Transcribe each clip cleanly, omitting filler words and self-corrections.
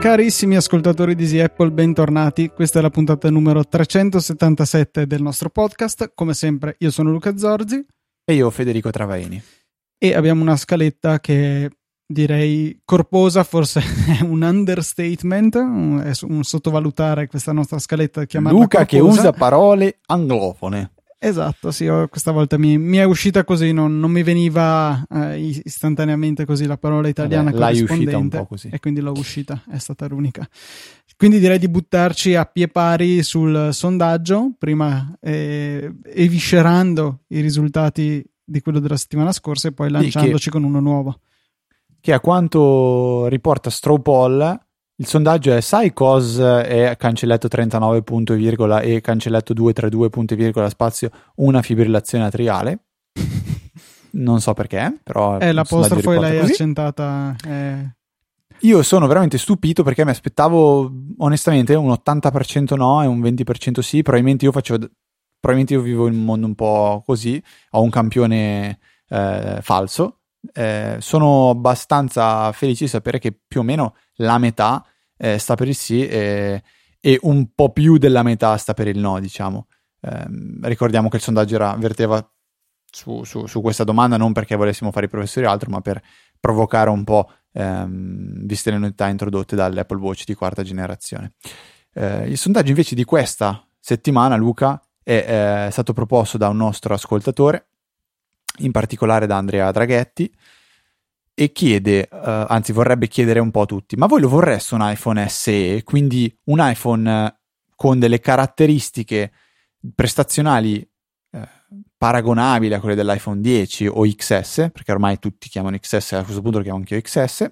Carissimi ascoltatori di Easy Apple, bentornati. Questa è la puntata numero 377 del nostro podcast. Come sempre, io sono Luca Zorzi. E io Federico Travaini. E abbiamo una scaletta che direi corposa, forse è un understatement, è un sottovalutare questa nostra scaletta chiamata Luca corposa. Che usa parole anglofone. Esatto, sì, questa volta mi è uscita così, non mi veniva istantaneamente così la parola italiana corrispondente, uscita un po' così. E quindi l'ho uscita, è stata l'unica. Quindi direi di buttarci a pie pari sul sondaggio, prima eviscerando i risultati di quello della settimana scorsa e poi lanciandoci con uno nuovo. Che a quanto riporta Straw Poll, il sondaggio è: sai cosa è cancellato 39 punto e virgola e cancellato 232 punto e virgola spazio una fibrillazione atriale? Non so perché, però l'apostrofo l'hai accentata. Io sono veramente stupito perché mi aspettavo onestamente un 80% no e un 20% sì. Probabilmente io vivo in un mondo un po' così, ho un campione falso. Sono abbastanza felice di sapere che più o meno la metà sta per il sì e un po' più della metà sta per il no, diciamo. Ricordiamo che il sondaggio verteva su questa domanda non perché volessimo fare i professori o altro, ma per provocare un po' viste le novità introdotte dall'Apple Watch di quarta generazione. Il sondaggio invece di questa settimana, Luca, è stato proposto da un nostro ascoltatore, in particolare da Andrea Draghetti, e chiede, vorrebbe chiedere un po' a tutti: ma voi lo vorreste un iPhone SE? Quindi un iPhone con delle caratteristiche prestazionali paragonabili a quelle dell'iPhone 10 o XS, perché ormai tutti chiamano XS, a questo punto lo chiamo anch'io XS,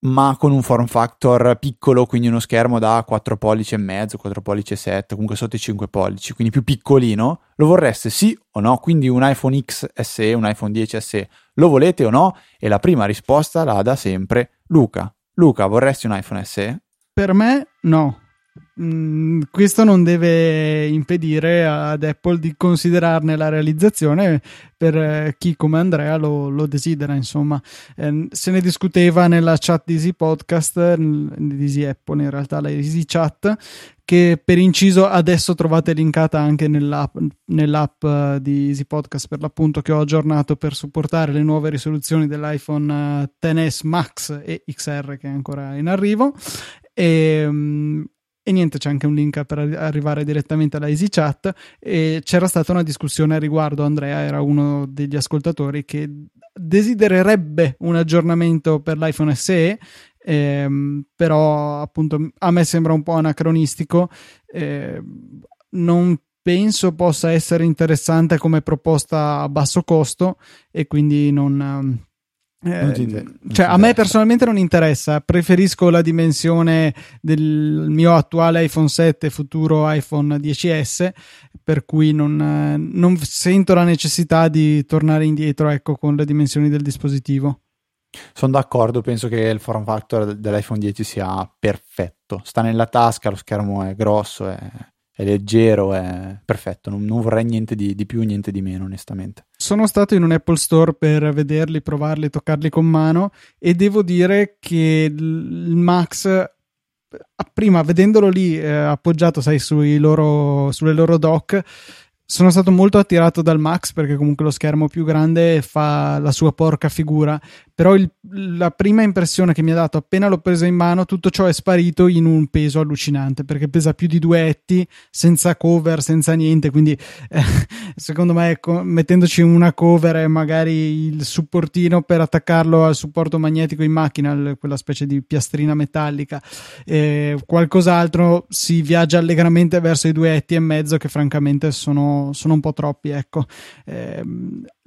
ma con un form factor piccolo, quindi uno schermo da 4 pollici e mezzo, 4 pollici e 7, comunque sotto i 5 pollici, quindi più piccolino. Lo vorreste sì o no? Quindi un iPhone X SE, un iPhone 10 SE, lo volete o no? E la prima risposta la dà sempre Luca. Luca, vorresti un iPhone SE? Per me no. Questo non deve impedire ad Apple di considerarne la realizzazione per chi come Andrea lo desidera, insomma. Se ne discuteva nella chat di Easy Podcast, di Easy Apple, in realtà la Easy Chat, che per inciso adesso trovate linkata anche nell'app di Easy Podcast, per l'appunto, che ho aggiornato per supportare le nuove risoluzioni dell'iPhone XS Max e XR, che è ancora in arrivo. E niente, c'è anche un link per arrivare direttamente alla Easy Chat, e c'era stata una discussione a riguardo. Andrea era uno degli ascoltatori che desidererebbe un aggiornamento per l'iPhone SE, però appunto a me sembra un po' anacronistico, non penso possa essere interessante come proposta a basso costo, e quindi a me personalmente non interessa. Preferisco la dimensione del mio attuale iPhone 7, futuro iPhone XS, per cui non sento la necessità di tornare indietro, ecco, con le dimensioni del dispositivo. Sono d'accordo, penso che il form factor dell'iPhone 10 sia perfetto, sta nella tasca, lo schermo è grosso, è leggero, è perfetto. Non vorrei niente di più, niente di meno, onestamente. Sono stato in un Apple Store per vederli, provarli, toccarli con mano, e devo dire che il Max, prima vedendolo lì appoggiato, sai, sulle loro dock, sono stato molto attirato dal Max, perché comunque lo schermo più grande fa la sua porca figura, però la prima impressione che mi ha dato appena l'ho preso in mano, tutto ciò è sparito in un peso allucinante, perché pesa più di 2 etti, senza cover, senza niente, quindi secondo me, ecco, mettendoci una cover e magari il supportino per attaccarlo al supporto magnetico in macchina, quella specie di piastrina metallica, qualcos'altro, si viaggia allegramente verso i 2,5 etti, che francamente sono un po' troppi, ecco.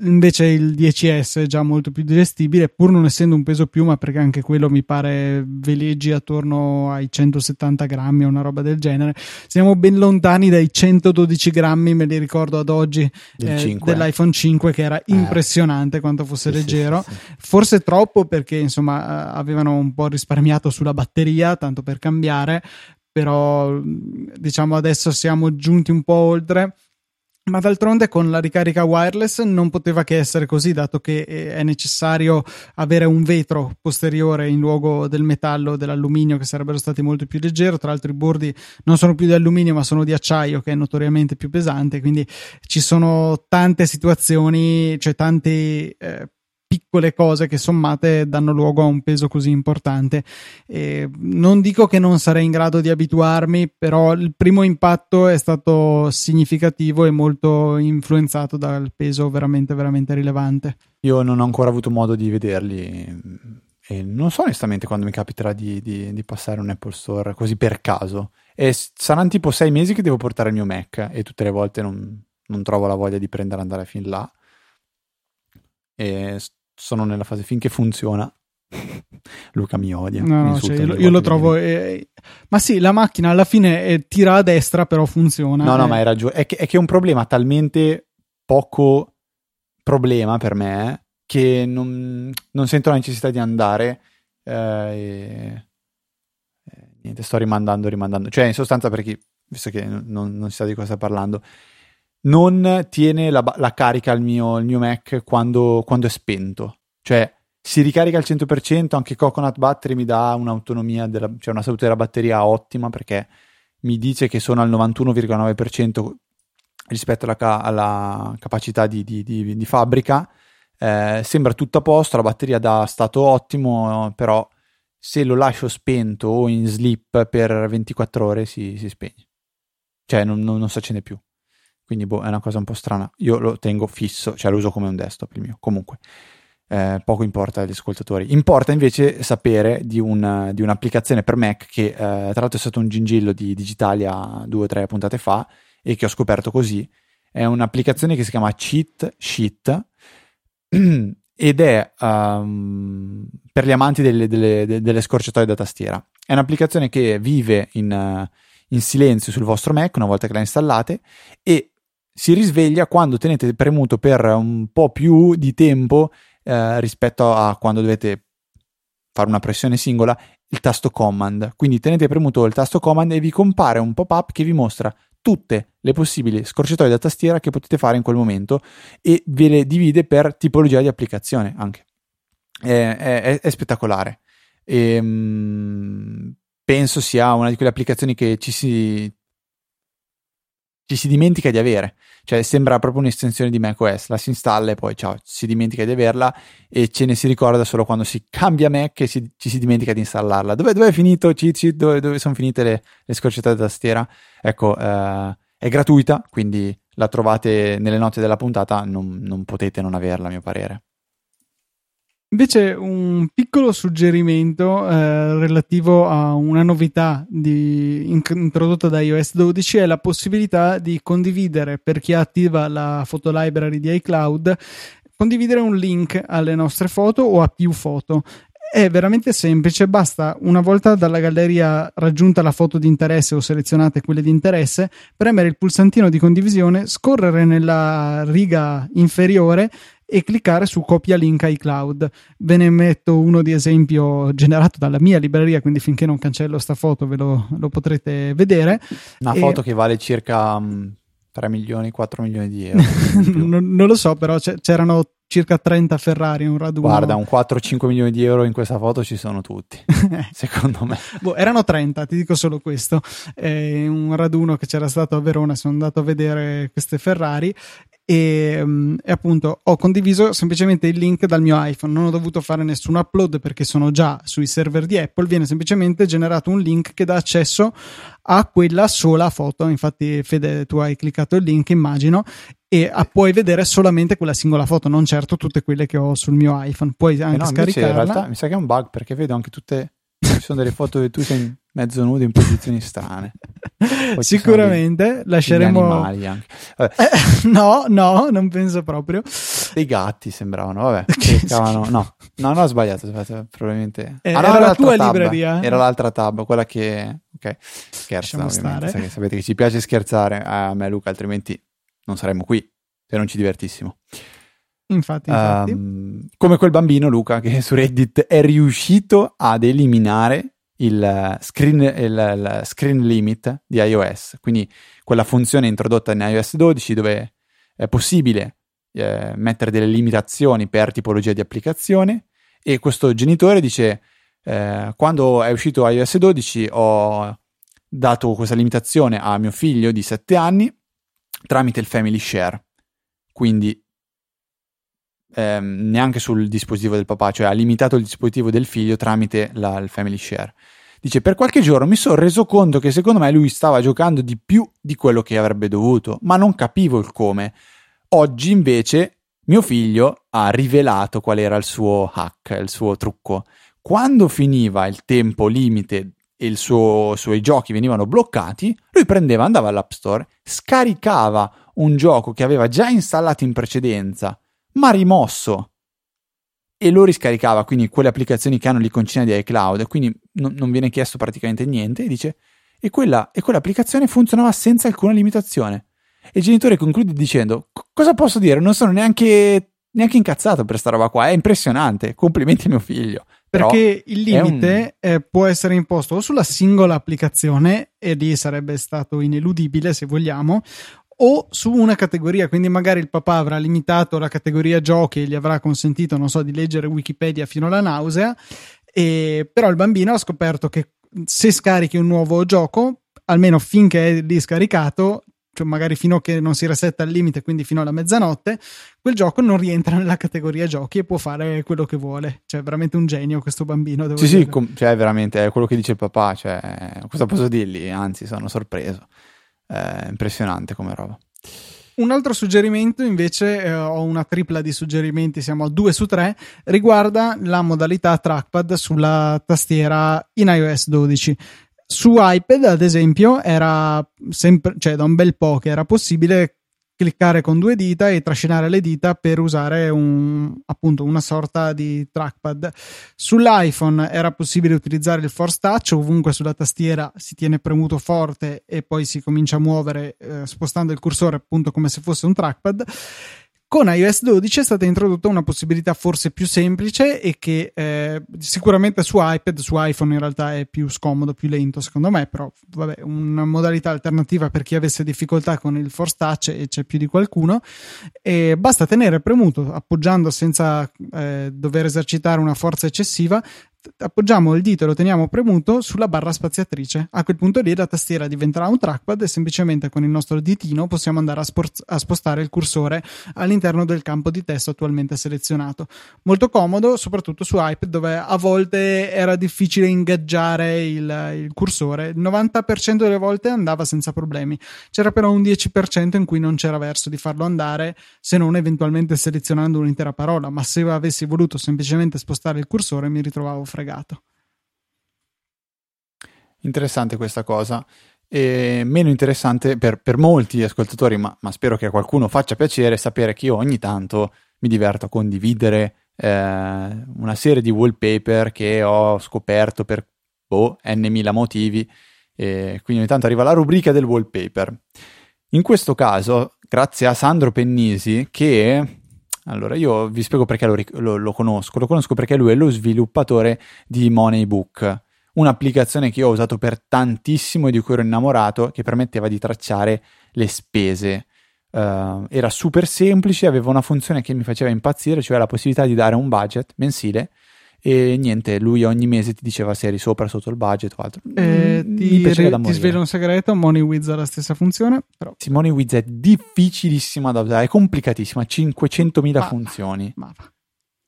Invece il 10S è già molto più digestibile, pur non essendo un peso più, ma perché anche quello mi pare veleggi attorno ai 170 grammi o una roba del genere. Siamo ben lontani dai 112 grammi, me li ricordo ad oggi, dell'iPhone 5, che era impressionante quanto fosse leggero. Sì. Forse troppo, perché insomma avevano un po' risparmiato sulla batteria, tanto per cambiare, però diciamo adesso siamo giunti un po' oltre. Ma d'altronde con la ricarica wireless non poteva che essere così, dato che è necessario avere un vetro posteriore in luogo del metallo o dell'alluminio, che sarebbero stati molto più leggeri. Tra l'altro i bordi non sono più di alluminio ma sono di acciaio, che è notoriamente più pesante, quindi ci sono tante situazioni, cioè tante piccole cose che sommate danno luogo a un peso così importante. Non dico che non sarei in grado di abituarmi, però il primo impatto è stato significativo e molto influenzato dal peso veramente veramente rilevante. Io non ho ancora avuto modo di vederli e non so onestamente quando mi capiterà di passare un Apple Store così per caso, e saranno tipo 6 mesi che devo portare il mio Mac e tutte le volte non trovo la voglia di prendere e andare fin là, e sono nella fase finché funziona. Luca mi odia, no, cioè, io lo trovo ma sì, la macchina alla fine tira a destra però funziona. No, ma hai ragione, è che è un problema talmente poco problema per me che non sento la necessità di andare niente, sto rimandando, cioè in sostanza, per chi, visto che non si sa di cosa sta parlando, non tiene la carica il mio Mac quando è spento, cioè si ricarica al 100%. Anche Coconut Battery mi dà un'autonomia cioè una salute della batteria ottima, perché mi dice che sono al 91,9% rispetto alla capacità di fabbrica. Sembra tutto a posto, la batteria dà stato ottimo, però se lo lascio spento o in sleep per 24 ore si spegne, cioè non si accende più. Quindi è una cosa un po' strana. Io lo tengo fisso, cioè lo uso come un desktop il mio. Comunque poco importa agli ascoltatori. Importa invece sapere di un'applicazione per Mac che tra l'altro è stato un gingillo di Digitalia 2 o 3 puntate fa e che ho scoperto così. È un'applicazione che si chiama Cheat Sheet ed è per gli amanti delle scorciatoie da tastiera. È un'applicazione che vive in silenzio sul vostro Mac una volta che la installate e si risveglia quando tenete premuto per un po' più di tempo rispetto a quando dovete fare una pressione singola il tasto command. Quindi tenete premuto il tasto command e vi compare un pop-up che vi mostra tutte le possibili scorciatoie da tastiera che potete fare in quel momento e ve le divide per tipologia di applicazione anche. È spettacolare. Penso sia una di quelle applicazioni che ci si dimentica di avere, cioè sembra proprio un'estensione di macOS, la si installa e poi ciao, si dimentica di averla e ce ne si ricorda solo quando si cambia Mac e ci si dimentica di installarla. Dove è finito Cheat? Dove sono finite le scorciatoie da tastiera? Ecco, è gratuita, quindi la trovate nelle note della puntata, non potete non averla a mio parere. Invece un piccolo suggerimento relativo a una novità introdotta da iOS 12 è la possibilità di condividere, per chi attiva la photo library di iCloud, condividere un link alle nostre foto o a più foto. È veramente semplice, basta una volta dalla galleria raggiunta la foto di interesse o selezionate quelle di interesse, premere il pulsantino di condivisione, scorrere nella riga inferiore e cliccare su copia link iCloud. Ve ne metto uno di esempio generato dalla mia libreria, quindi finché non cancello sta foto ve lo potrete vedere. Una foto che vale circa 3 milioni, 4 milioni di euro. Non lo so, però c'erano circa 30 Ferrari un raduno. Guarda, un 4-5 milioni di euro in questa foto ci sono tutti, secondo me. Erano 30, ti dico solo questo. Un raduno che c'era stato a Verona, sono andato a vedere queste Ferrari e appunto ho condiviso semplicemente il link dal mio iPhone, non ho dovuto fare nessun upload perché sono già sui server di Apple, viene semplicemente generato un link che dà accesso a quella sola foto. Infatti Fede, tu hai cliccato il link immagino e puoi vedere solamente quella singola foto, non certo tutte quelle che ho sul mio iPhone. Puoi anche scaricarla. In realtà mi sa che è un bug, perché vedo anche tutte, ci sono delle foto che tu sei mezzo nudo in posizioni strane. Poi sicuramente lasceremo animali anche. No, non penso proprio. Dei gatti sembravano, vabbè. No, ho sbagliato. Probabilmente era la tua libreria. Era l'altra tab, quella che. Ok, scherzo. Sapete che ci piace scherzare a me, Luca, altrimenti non saremmo qui se non ci divertissimo. Infatti. Come quel bambino Luca che su Reddit è riuscito ad eliminare il screen limit di iOS, quindi quella funzione introdotta in iOS 12 dove è possibile mettere delle limitazioni per tipologia di applicazione, e questo genitore dice quando è uscito iOS 12 ho dato questa limitazione a mio figlio di 7 anni tramite il Family Share, quindi neanche sul dispositivo del papà, cioè ha limitato il dispositivo del figlio tramite il Family Share. Dice: per qualche giorno mi sono reso conto che secondo me lui stava giocando di più di quello che avrebbe dovuto, ma non capivo il come. Oggi invece mio figlio ha rivelato qual era il suo hack, il suo trucco. Quando finiva il tempo limite e i suoi giochi venivano bloccati, lui prendeva, andava all'App Store, scaricava un gioco che aveva già installato in precedenza, ma rimosso, e lo riscaricava, quindi quelle applicazioni che hanno l'iconcina di iCloud, quindi non viene chiesto praticamente niente, e dice e quell'applicazione funzionava senza alcuna limitazione. E il genitore conclude dicendo: cosa posso dire? Non sono neanche incazzato per sta roba qua, è impressionante, complimenti mio figlio. Perché il limite può essere imposto o sulla singola applicazione, e lì sarebbe stato ineludibile se vogliamo, o su una categoria, quindi magari il papà avrà limitato la categoria giochi e gli avrà consentito, non so, di leggere Wikipedia fino alla nausea, però il bambino ha scoperto che se scarichi un nuovo gioco, almeno finché è lì scaricato, cioè magari fino a che non si resetta il limite, quindi fino alla mezzanotte, quel gioco non rientra nella categoria giochi e può fare quello che vuole. Cioè, è veramente un genio questo bambino, devo dire. Sì, cioè veramente è quello che dice il papà, cioè cosa posso dirgli? Anzi, sono sorpreso. Impressionante come roba. Un altro suggerimento invece, ho una tripla di suggerimenti, siamo a 2 su 3, riguarda la modalità trackpad sulla tastiera in iOS 12. Su iPad ad esempio era sempre, cioè da un bel po' che era possibile cliccare con 2 dita e trascinare le dita per usare una sorta di trackpad. Sull'iPhone era possibile utilizzare il force touch, ovunque sulla tastiera si tiene premuto forte e poi si comincia a muovere spostando il cursore, appunto come se fosse un trackpad. Con iOS 12 è stata introdotta una possibilità forse più semplice e che sicuramente su iPad, su iPhone in realtà è più scomodo, più lento secondo me, però vabbè, una modalità alternativa per chi avesse difficoltà con il force touch, e c'è più di qualcuno, e basta tenere premuto, appoggiando senza dover esercitare una forza eccessiva, appoggiamo il dito e lo teniamo premuto sulla barra spaziatrice. A quel punto lì la tastiera diventerà un trackpad e semplicemente con il nostro ditino possiamo andare a spostare il cursore all'interno del campo di testo attualmente selezionato. Molto comodo soprattutto su iPad, dove a volte era difficile ingaggiare il cursore. Il 90% delle volte andava senza problemi, c'era però un 10% in cui non c'era verso di farlo andare, se non eventualmente selezionando un'intera parola, ma se avessi voluto semplicemente spostare il cursore mi ritrovavo fregato. Interessante questa cosa, e meno interessante per molti ascoltatori, ma spero che a qualcuno faccia piacere sapere che io ogni tanto mi diverto a condividere una serie di wallpaper che ho scoperto per n mila motivi, e quindi ogni tanto arriva la rubrica del wallpaper. In questo caso grazie a Sandro Pennisi, che allora io vi spiego perché lo conosco perché lui è lo sviluppatore di MoneyBook, un'applicazione che io ho usato per tantissimo e di cui ero innamorato, che permetteva di tracciare le spese. Era super semplice, aveva una funzione che mi faceva impazzire, cioè la possibilità di dare un budget mensile, e niente, lui ogni mese ti diceva se eri sopra, sotto il budget o altro. Ti svelo un segreto: MoneyWiz ha la stessa funzione, però. Sì, MoneyWiz è difficilissima da usare, è complicatissima, 500.000 funzioni.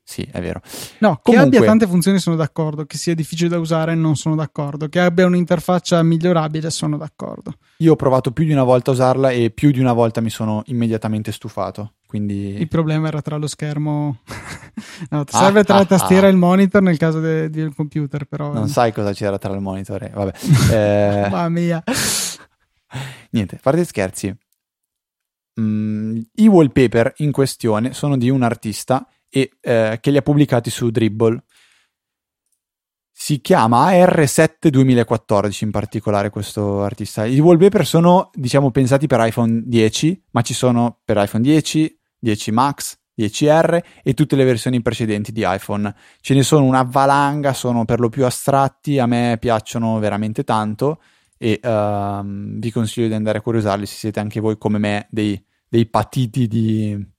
Sì, è vero. No, comunque, che abbia tante funzioni sono d'accordo, che sia difficile da usare non sono d'accordo, che abbia un'interfaccia migliorabile sono d'accordo. Io ho provato più di una volta a usarla e più di una volta mi sono immediatamente stufato. Quindi il problema era tra lo schermo no, serve tra la tastiera e il monitor nel caso del computer, però non sai cosa c'era tra il monitor, vabbè. Mamma mia. Niente, a parte scherzi, i wallpaper in questione sono di un artista e che li ha pubblicati su Dribbble. Si chiama AR7 2014 in particolare questo artista. I wallpaper sono, diciamo, pensati per iPhone 10, ma ci sono per iPhone 10, 10 Max, 10R e tutte le versioni precedenti di iPhone. Ce ne sono una valanga, sono per lo più astratti, a me piacciono veramente tanto e vi consiglio di andare a curiosarli se siete anche voi come me dei patiti di...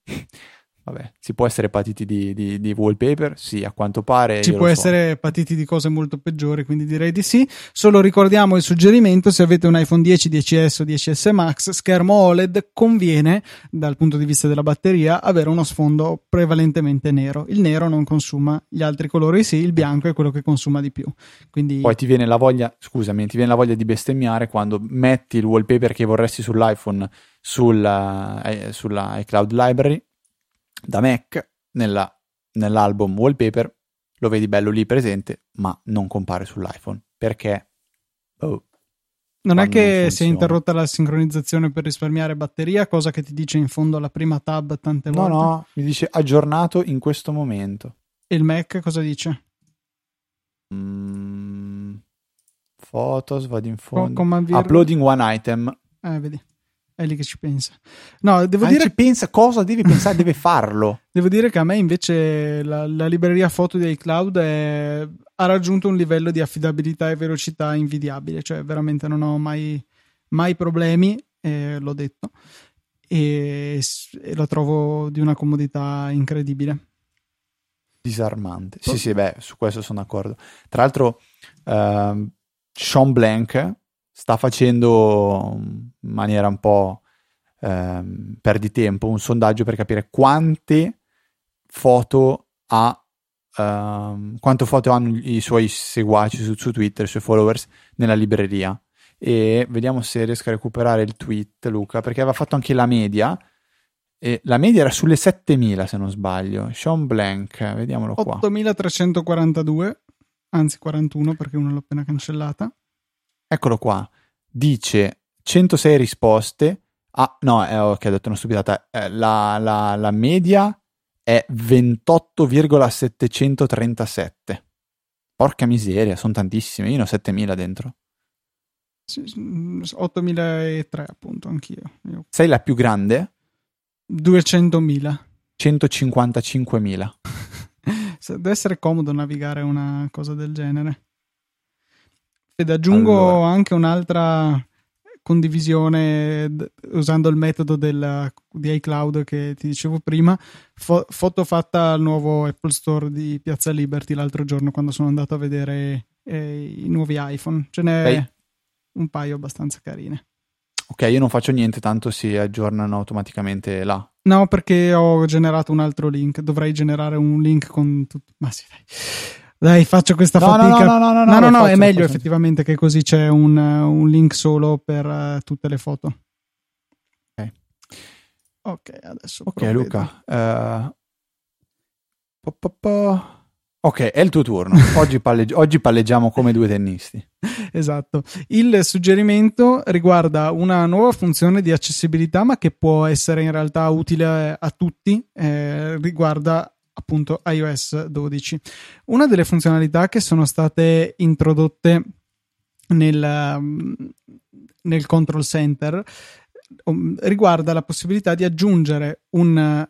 Vabbè, si può essere patiti di wallpaper? Sì, a quanto pare. Si può essere patiti di cose molto peggiori, quindi direi di sì. Solo ricordiamo il suggerimento: se avete un iPhone 10, 10S o 10S Max, schermo OLED, conviene, dal punto di vista della batteria, avere uno sfondo prevalentemente nero. Il nero non consuma, gli altri colori sì, il bianco è quello che consuma di più. Quindi... Poi ti viene la voglia, scusami, ti viene la voglia di bestemmiare quando metti il wallpaper che vorresti sull'iPhone sulla iCloud Library da Mac, nell'album wallpaper lo vedi bello lì presente, ma non compare sull'iPhone perché non è che si è interrotta la sincronizzazione per risparmiare batteria, cosa che ti dice in fondo alla prima tab tante volte. No, mi dice aggiornato in questo momento. E il Mac cosa dice? Photos, vado in fondo, uploading one item, vedi, è lì che ci pensa. No, devo dire, ci pensa, cosa devi pensare? Deve farlo. Devo dire che a me invece la libreria foto di iCloud ha raggiunto un livello di affidabilità e velocità invidiabile, cioè veramente non ho mai problemi, l'ho detto, e la trovo di una comodità incredibile, disarmante. Sì, beh, su questo sono d'accordo. Tra l'altro Sean Blank sta facendo in maniera un po' perditempo un sondaggio per capire quante foto hanno i suoi seguaci su Twitter, i suoi followers nella libreria, e vediamo se riesco a recuperare il tweet, Luca, perché aveva fatto anche la media e la media era sulle 7.000 se non sbaglio. Sean Blank, vediamolo qua, 8.342, anzi 41 perché uno l'ho appena cancellata. Eccolo qua, dice 106 risposte. Ah, no, ok, ho detto una stupidata. La media è 28,737. Porca miseria, sono tantissime. Io ne ho 7.000 dentro. Sì, 8.003 appunto, anch'io. Sei la più grande? 200.000. 155.000. Deve essere comodo navigare una cosa del genere. Ed aggiungo anche un'altra condivisione usando il metodo di iCloud che ti dicevo prima, foto fatta al nuovo Apple Store di Piazza Liberty l'altro giorno quando sono andato a vedere i nuovi iPhone. Ce n'è un paio abbastanza carine. Ok, io non faccio niente, tanto si aggiornano automaticamente là. No, perché ho generato un altro link, dovrei generare un link con tutto. Ma sì, dai. Faccio questa fatica. No, è meglio effettivamente che così c'è un link solo per tutte le foto. Ok, adesso. Ok, Luca. Ok, è il tuo turno. Oggi, oggi palleggiamo come due tennisti. Esatto. Il suggerimento riguarda una nuova funzione di accessibilità, ma che può essere in realtà utile a tutti. Riguarda appunto iOS 12. Una delle funzionalità che sono state introdotte nel control center riguarda la possibilità di aggiungere un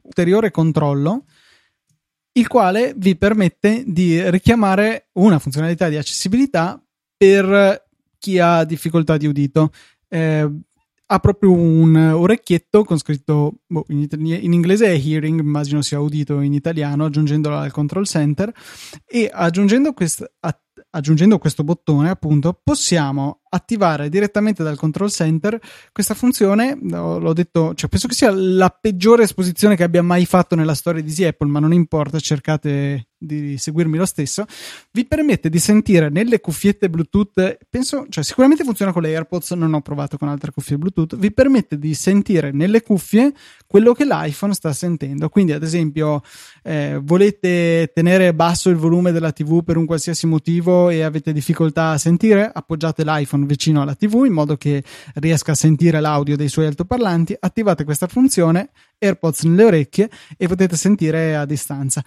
ulteriore controllo, il quale vi permette di richiamare una funzionalità di accessibilità per chi ha difficoltà di udito. Ha proprio un orecchietto con scritto in inglese è hearing, immagino sia udito in italiano, aggiungendolo al control center, e aggiungendo questo bottone appunto possiamo attivare direttamente dal control center questa funzione. L'ho detto, cioè penso che sia la peggiore esposizione che abbia mai fatto nella storia di Easy Apple, ma non importa, cercate di seguirmi lo stesso. Vi permette di sentire nelle cuffiette Bluetooth, penso, cioè sicuramente funziona con le AirPods, non ho provato con altre cuffie Bluetooth, vi permette di sentire nelle cuffie quello che l'iPhone sta sentendo. Quindi ad esempio volete tenere basso il volume della TV per un qualsiasi motivo e avete difficoltà a sentire, appoggiate l'iPhone vicino alla TV in modo che riesca a sentire l'audio dei suoi altoparlanti, attivate questa funzione, AirPods nelle orecchie, e potete sentire a distanza.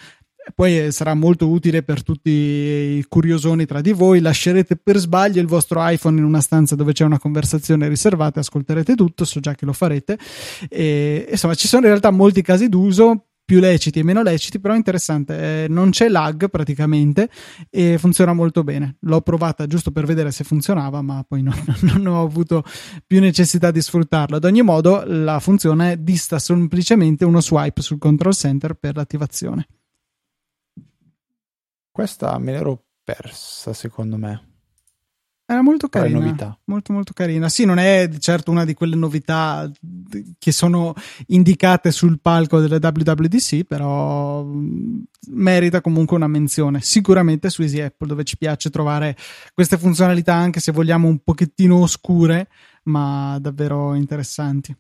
Poi sarà molto utile per tutti i curiosoni tra di voi. Lascerete per sbaglio il vostro iPhone in una stanza dove c'è una conversazione riservata, ascolterete tutto, so già che lo farete. E, insomma, ci sono in realtà molti casi d'uso, più leciti e meno leciti, però è interessante, non c'è lag praticamente e funziona molto bene. L'ho provata giusto per vedere se funzionava, ma poi non ho avuto più necessità di sfruttarlo. Ad ogni modo, la funzione dista semplicemente uno swipe sul control center per l'attivazione. Questa me l'ero persa, secondo me. Era molto carina, novità. Molto molto carina. Sì, non è certo una di quelle novità che sono indicate sul palco delle WWDC, però merita comunque una menzione. Sicuramente su Easy Apple, dove ci piace trovare queste funzionalità, anche se vogliamo un pochettino oscure, ma davvero interessanti.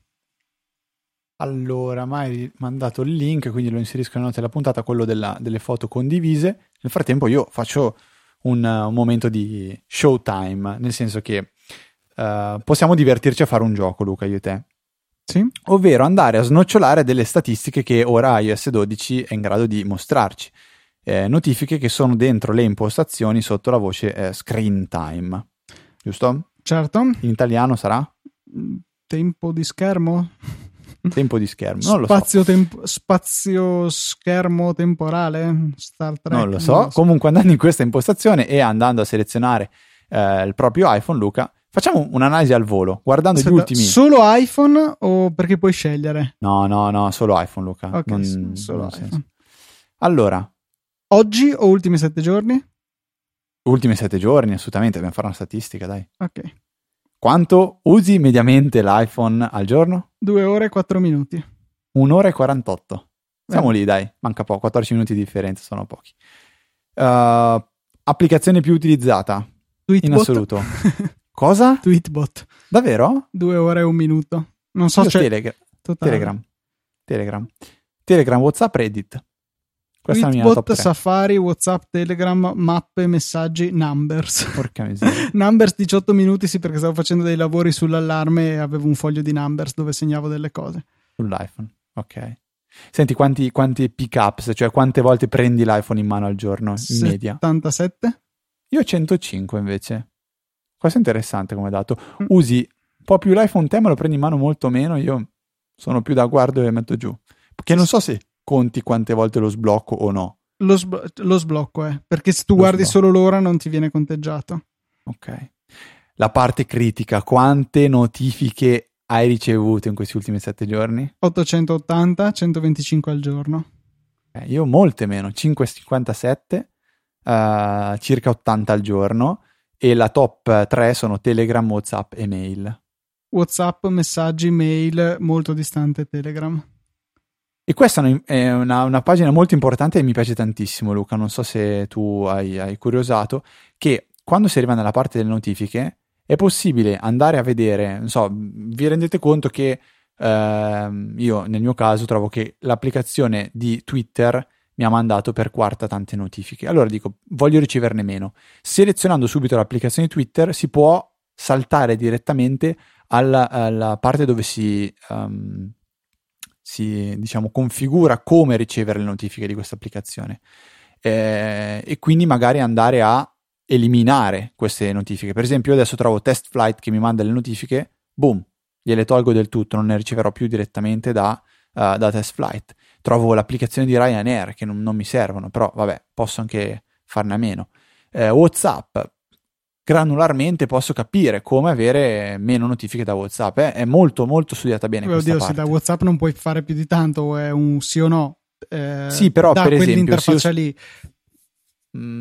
Allora, mi hai mandato il link, quindi lo inserisco nelle note della puntata, quello delle foto condivise. Nel frattempo io faccio un momento di showtime, nel senso che possiamo divertirci a fare un gioco, Luca, io e te. Sì. Ovvero andare a snocciolare delle statistiche che ora iOS 12 è in grado di mostrarci. Notifiche che sono dentro le impostazioni sotto la voce screen time. Giusto? Certo. In italiano sarà? Tempo di schermo? Tempo di schermo, non lo so. Spazio schermo temporale, Star Trek, non lo so. Non lo so. Comunque, andando in questa impostazione e andando a selezionare il proprio iPhone, Luca, facciamo un'analisi al volo, guardando gli ultimi. Solo iPhone o perché puoi scegliere? No, solo iPhone, Luca. Okay, non, solo non iPhone. Allora, oggi o ultimi 7 giorni? Ultimi 7 giorni, assolutamente, dobbiamo fare una statistica, dai. Ok. Quanto usi mediamente l'iPhone al giorno? 2 ore e 4 minuti. 1 ora e 48. Siamo lì, dai, manca poco, 14 minuti di differenza, sono pochi. Applicazione più utilizzata? Tweetbot. In assoluto. Cosa? Tweetbot. Davvero? 2 ore e 1 minuto. Non so se... Telegram, WhatsApp, Reddit. Questa Tweetbot, Safari, WhatsApp, Telegram, mappe, messaggi, Numbers. Porca miseria. Numbers 18 minuti, sì, perché stavo facendo dei lavori sull'allarme e avevo un foglio di Numbers dove segnavo delle cose. Sull'iPhone, ok. Senti, quanti pick-ups, cioè quante volte prendi l'iPhone in mano al giorno in 77? Media? 77? Io 105 invece. Questo è interessante come dato. Usi un po' più l'iPhone te, ma lo prendi in mano molto meno, io sono più da guardo e metto giù. Perché non so se... conti quante volte lo sblocco o no? Lo sblocco è, perché se tu guardi solo l'ora non ti viene conteggiato. Ok. La parte critica, quante notifiche hai ricevuto in questi ultimi 7 giorni? 880, 125 al giorno. Io molte meno, 557, circa 80 al giorno, e la top 3 sono Telegram, WhatsApp e mail. WhatsApp, messaggi, mail, molto distante Telegram. E questa è una pagina molto importante e mi piace tantissimo, Luca, non so se tu hai curiosato, che quando si arriva nella parte delle notifiche è possibile andare a vedere, non so, vi rendete conto che io nel mio caso trovo che l'applicazione di Twitter mi ha mandato per quarta tante notifiche, allora dico voglio riceverne meno, selezionando subito l'applicazione di Twitter si può saltare direttamente alla parte dove si diciamo configura come ricevere le notifiche di questa applicazione e quindi magari andare a eliminare queste notifiche. Per esempio io adesso trovo Test Flight che mi manda le notifiche, boom, gliele tolgo del tutto, non ne riceverò più direttamente da Test Flight. Trovo l'applicazione di Ryanair che non mi servono, però vabbè, posso anche farne a meno. WhatsApp, granularmente posso capire come avere meno notifiche da WhatsApp, è molto molto studiata bene questa parte. Se da WhatsApp non puoi fare più di tanto, è un sì o no, sì, però da per quell'interfaccia esempio,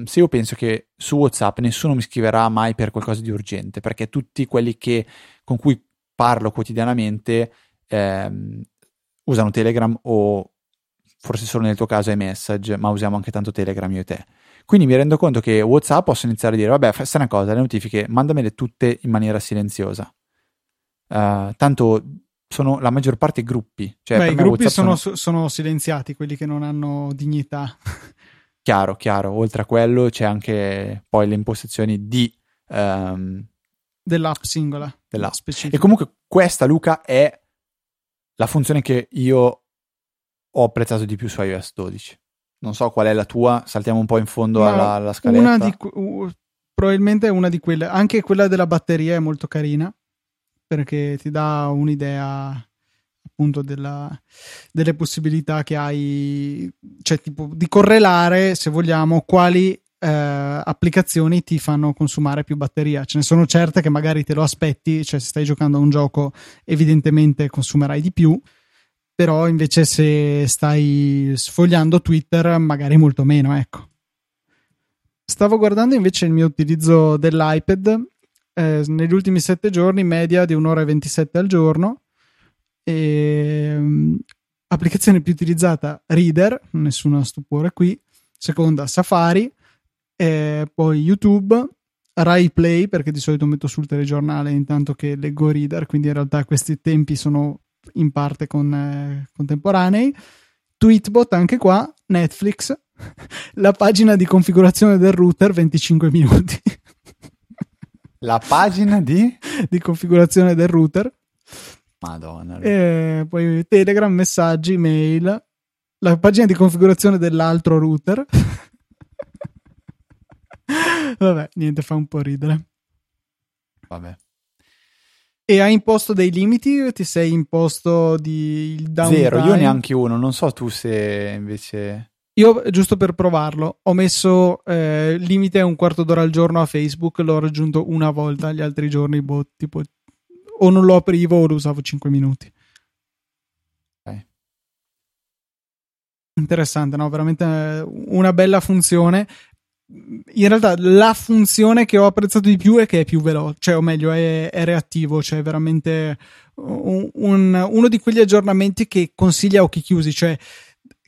se io penso che su WhatsApp nessuno mi scriverà mai per qualcosa di urgente, perché tutti quelli con cui parlo quotidianamente usano Telegram, o forse solo nel tuo caso iMessage, ma usiamo anche tanto Telegram io e te. Quindi mi rendo conto che WhatsApp posso iniziare a dire vabbè, sai una cosa, le notifiche mandamele tutte in maniera silenziosa, tanto sono la maggior parte gruppi, cioè beh, per i gruppi sono silenziati quelli che non hanno dignità. chiaro, oltre a quello c'è anche poi le impostazioni di dell'app singola, dell'app specifica. E comunque questa, Luca, è la funzione che io ho apprezzato di più su iOS 12. non so qual è la tua, saltiamo un po' in fondo alla scaletta. Probabilmente è una di quelle, anche quella della batteria è molto carina perché ti dà un'idea appunto delle possibilità che hai, cioè tipo di correlare, se vogliamo, quali applicazioni ti fanno consumare più batteria. Ce ne sono certe che magari te lo aspetti, cioè se stai giocando a un gioco evidentemente consumerai di più, però invece se stai sfogliando Twitter magari molto meno, ecco. Stavo guardando invece il mio utilizzo dell'iPad negli ultimi 7 giorni, media di 1 ora e 27 al giorno. Applicazione più utilizzata Reader, nessuna stupore qui, seconda Safari, poi YouTube, Rai Play, perché di solito metto sul telegiornale intanto che leggo Reader, quindi in realtà questi tempi sono in parte contemporanei, Tweetbot anche qua, Netflix, la pagina di configurazione del router 25 minuti. La pagina di configurazione del router, Madonna. Poi Telegram, messaggi, mail, la pagina di configurazione dell'altro router. Vabbè, niente, fa un po' ridere. Vabbè. E hai imposto dei limiti? Ti sei imposto il downtime? 0, io neanche uno. Non so tu se invece... Io, giusto per provarlo, ho messo limite 1/4 d'ora al giorno a Facebook, l'ho raggiunto una volta, gli altri giorni tipo o non lo aprivo o lo usavo 5 minuti. Okay. Interessante, no? Veramente una bella funzione. In realtà la funzione che ho apprezzato di più è che è più veloce, cioè, o meglio è reattivo, cioè veramente uno di quegli aggiornamenti che consiglia a occhi chiusi, cioè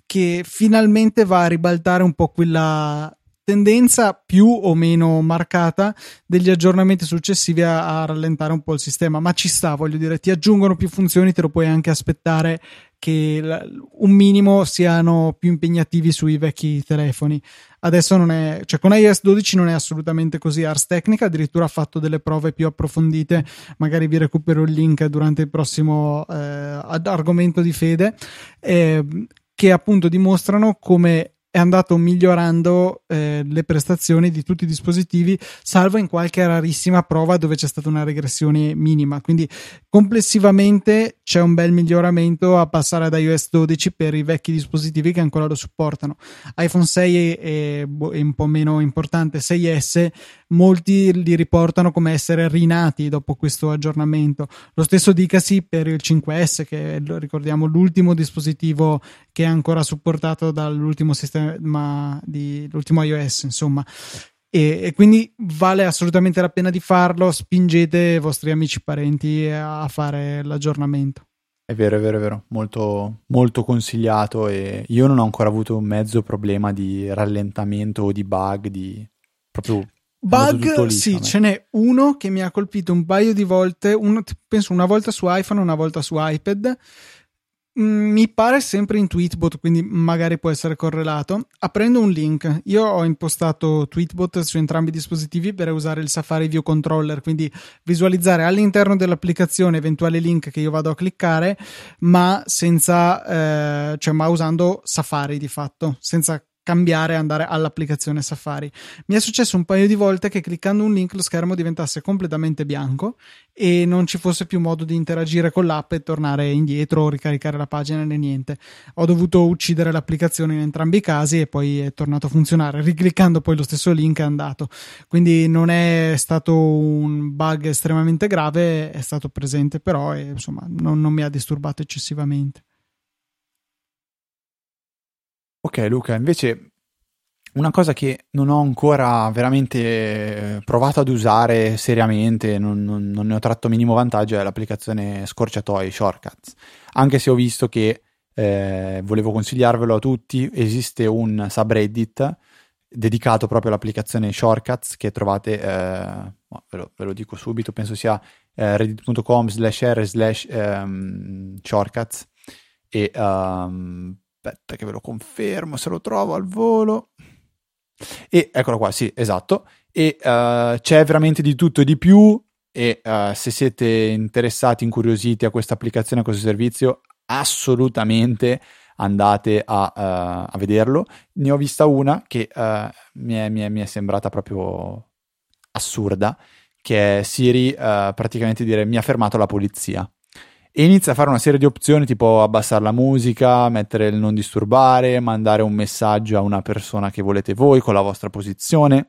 che finalmente va a ribaltare un po' quella tendenza più o meno marcata degli aggiornamenti successivi a rallentare un po' il sistema, ma ci sta, voglio dire, ti aggiungono più funzioni, te lo puoi anche aspettare che un minimo siano più impegnativi sui vecchi telefoni. Adesso non è, cioè con iOS 12 non è assolutamente così. Ars Technica addirittura ha fatto delle prove più approfondite, magari vi recupero il link durante il prossimo argomento di Fede, che appunto dimostrano come è andato migliorando le prestazioni di tutti i dispositivi, salvo in qualche rarissima prova dove c'è stata una regressione minima. Quindi complessivamente c'è un bel miglioramento a passare ad iOS 12 per i vecchi dispositivi che ancora lo supportano. iPhone 6 è un po' meno importante, 6S molti li riportano come essere rinati dopo questo aggiornamento. Lo stesso dicasi per il 5S, che è, ricordiamo, l'ultimo dispositivo che è ancora supportato dall'ultimo sistema l'ultimo iOS, insomma. E quindi vale assolutamente la pena di farlo. Spingete i vostri amici, parenti a fare l'aggiornamento. È vero, molto, molto consigliato, e io non ho ancora avuto un mezzo problema di rallentamento o di bug, sì, ce n'è uno che mi ha colpito un paio di volte, penso una volta su iPhone, una volta su iPad, mi pare sempre in Tweetbot, quindi magari può essere correlato. Aprendo un link, io ho impostato Tweetbot su entrambi i dispositivi per usare il Safari View Controller, quindi visualizzare all'interno dell'applicazione eventuali link che io vado a cliccare, ma senza ma usando Safari di fatto, senza cambiare e andare all'applicazione Safari. Mi è successo un paio di volte che cliccando un link lo schermo diventasse completamente bianco e non ci fosse più modo di interagire con l'app e tornare indietro o ricaricare la pagina né niente. Ho dovuto uccidere l'applicazione in entrambi i casi e poi è tornato a funzionare. Ricliccando poi lo stesso link è andato. Quindi non è stato un bug estremamente grave, è stato presente però e, insomma, non mi ha disturbato eccessivamente. Ok Luca, invece una cosa che non ho ancora veramente provato ad usare seriamente, non ne ho tratto minimo vantaggio, è l'applicazione scorciatoie Shortcuts, anche se ho visto che volevo consigliarvelo a tutti, esiste un subreddit dedicato proprio all'applicazione Shortcuts che trovate, ve lo dico subito, penso sia reddit.com/r/shortcuts e... aspetta che ve lo confermo se lo trovo al volo, e eccolo qua, sì esatto, e c'è veramente di tutto e di più, e se siete interessati, incuriositi a questa applicazione, a questo servizio, assolutamente andate a vederlo. Ne ho vista una che mi è sembrata proprio assurda, che è Siri praticamente dire mi ha fermato la polizia, e inizia a fare una serie di opzioni tipo abbassare la musica, mettere il non disturbare, mandare un messaggio a una persona che volete voi con la vostra posizione,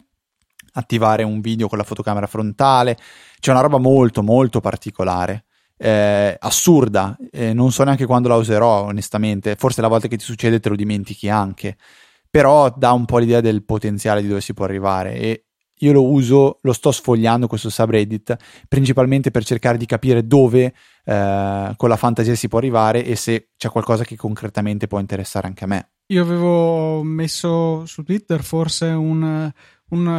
attivare un video con la fotocamera frontale. C'è una roba molto molto particolare, assurda, non so neanche quando la userò onestamente, forse la volta che ti succede te lo dimentichi anche, però dà un po' l'idea del potenziale di dove si può arrivare. E io lo uso, lo sto sfogliando questo subreddit principalmente per cercare di capire dove con la fantasia si può arrivare e se c'è qualcosa che concretamente può interessare anche a me. Io avevo messo su Twitter forse un